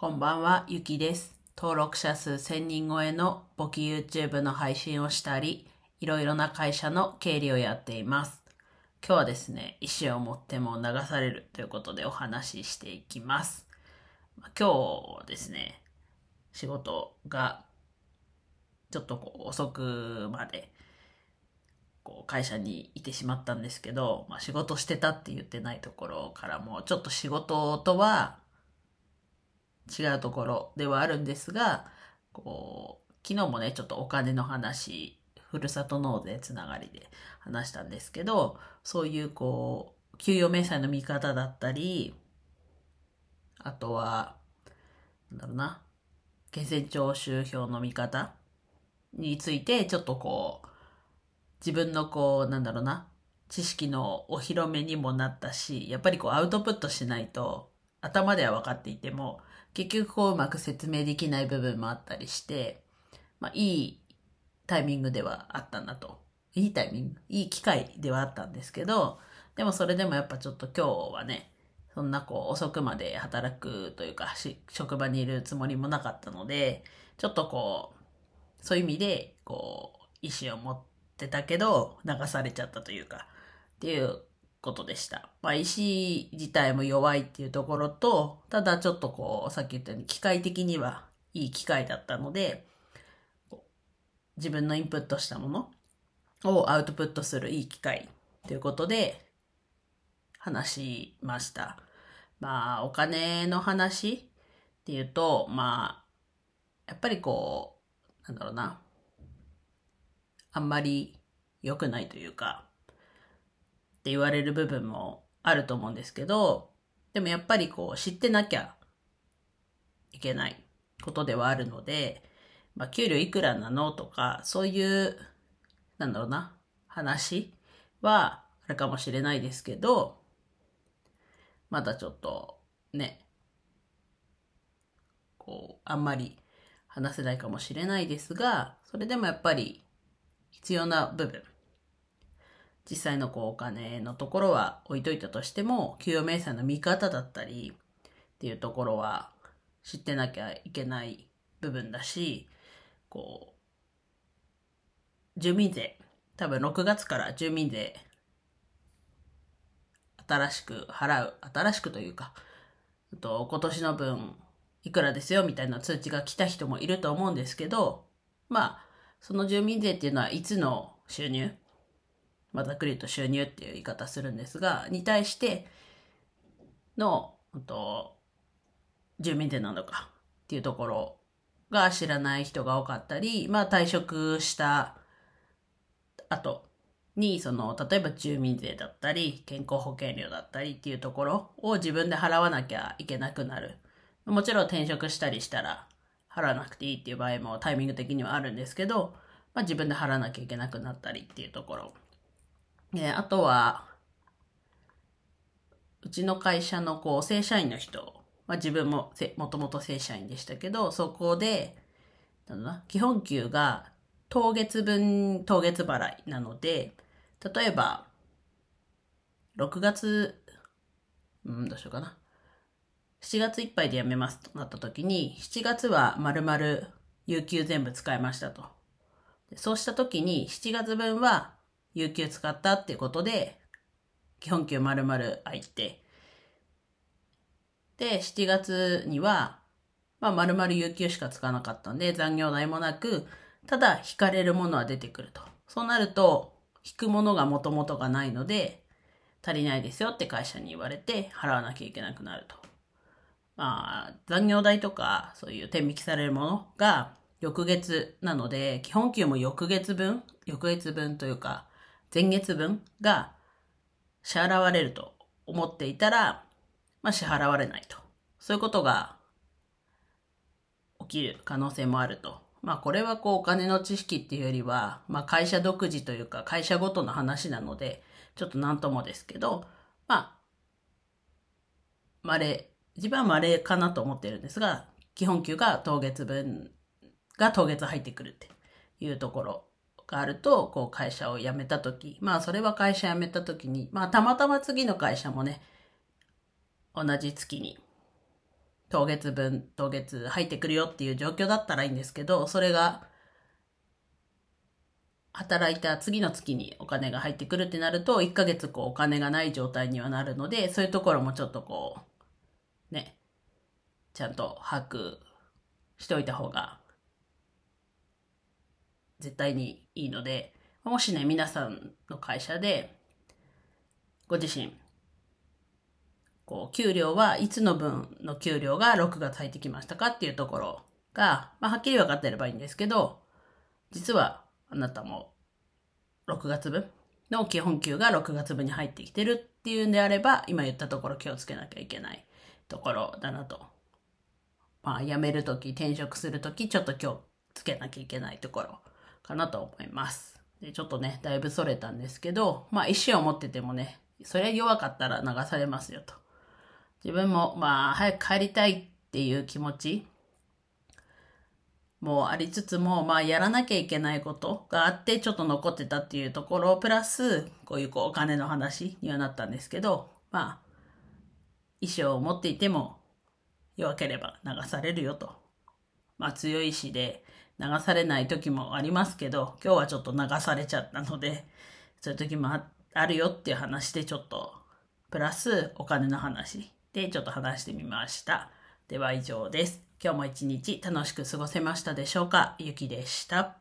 こんばんは、ゆきです。登録者数1000人超えの簿記 YouTube の配信をしたり、いろいろな会社の経理をやっています。今日はですね、意思を持っても流されるということでお話ししていきます。今日ですね、仕事がちょっと遅くまで会社にいてしまったんですけど、仕事してたって言ってないところからもちょっと仕事とは違うところではあるんですが、昨日もねちょっとお金の話、ふるさと納税つながりで話したんですけど、そういう給与明細の見方だったり、あとは源泉徴収票の見方についてちょっと自分の知識のお披露目にもなったし、やっぱりアウトプットしないと頭では分かっていても結局うまく説明できない部分もあったりして、いいタイミングではあったなと。いい機会ではあったんですけど、でもそれでもやっぱちょっと今日はね、そんな遅くまで働くというか、職場にいるつもりもなかったので、ちょっとそういう意味で意思を持ってたけど流されちゃったというかっていうことでした。意思自体も弱いっていうところと、ただちょっとさっき言ったように機械的にはいい機会だったので、自分のインプットしたものをアウトプットするいい機会ということで話しました。お金の話っていうと、やっぱりあんまり良くないというかって言われる部分もあると思うんですけど、でもやっぱり知ってなきゃいけないことではあるので、給料いくらなのとか、そういう話はあるかもしれないですけど、まだちょっとねあんまり話せないかもしれないですが、それでもやっぱり必要な部分、実際のお金のところは置いといたとしても、給与明細の見方だったりっていうところは知ってなきゃいけない部分だし、住民税、多分6月から住民税新しく払う、新しくというか、今年の分いくらですよみたいな通知が来た人もいると思うんですけど、その住民税っていうのはいつの収入、ざっくり言うと収入っていう言い方するんですが、に対しての住民税なのかっていうところが知らない人が多かったり、退職した後に例えば住民税だったり健康保険料だったりっていうところを自分で払わなきゃいけなくなる。もちろん転職したりしたら払わなくていいっていう場合もタイミング的にはあるんですけど、自分で払わなきゃいけなくなったりっていうところ。あとは、うちの会社の正社員の人、自分ももともと正社員でしたけど、そこで、基本給が当月分、当月払いなので、例えば、6月、どうしようかな。7月いっぱいで辞めますとなった時に、7月は丸々有給全部使いましたと。そうした時に7月分は有給使ったっていうことで、基本給丸々空いて。で、7月には、丸々有給しか使わなかったんで残業代もなく、ただ引かれるものは出てくると。そうなると、引くものがもともとがないので、足りないですよって会社に言われて払わなきゃいけなくなると。残業代とか、そういう転引きされるものが翌月なので、基本給も翌月分というか、前月分が支払われると思っていたら、支払われないと。そういうことが起きる可能性もあると。これはお金の知識っていうよりは、会社独自というか、会社ごとの話なので、ちょっとなんともですけど、自分は稀かなと思ってるんですが、基本給が当月分が当月入ってくるっていうところがあると、会社を辞めたとき、それは会社辞めたときに、たまたま次の会社もね、同じ月に当月入ってくるよっていう状況だったらいいんですけど、それが働いた次の月にお金が入ってくるってなると、1ヶ月お金がない状態にはなるので、そういうところもちょっとね、ちゃんと把握しておいた方が絶対にいいので、もしね、皆さんの会社でご自身、給料はいつの分の給料が6月入ってきましたかっていうところが、はっきり分かってればいいんですけど、実はあなたも6月分の基本給が6月分に入ってきてるっていうんであれば、今言ったところ気をつけなきゃいけないところだなと。辞めるとき、転職するとき、ちょっと気をつけなきゃいけないところかなと思います。で、ちょっとね、だいぶそれたんですけど、意思を持っててもね、それ弱かったら流されますよと。自分も早く帰りたいっていう気持ちもありつつも、やらなきゃいけないことがあってちょっと残ってたっていうところプラス、お金の話にはなったんですけど、意思を持っていても弱ければ流されるよと。強い意志で流されない時もありますけど、今日はちょっと流されちゃったので、そういう時もあるよっていう話で、ちょっとプラスお金の話でちょっと話してみました。では以上です。今日も一日楽しく過ごせましたでしょうか？ゆきでした。